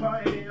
Bye.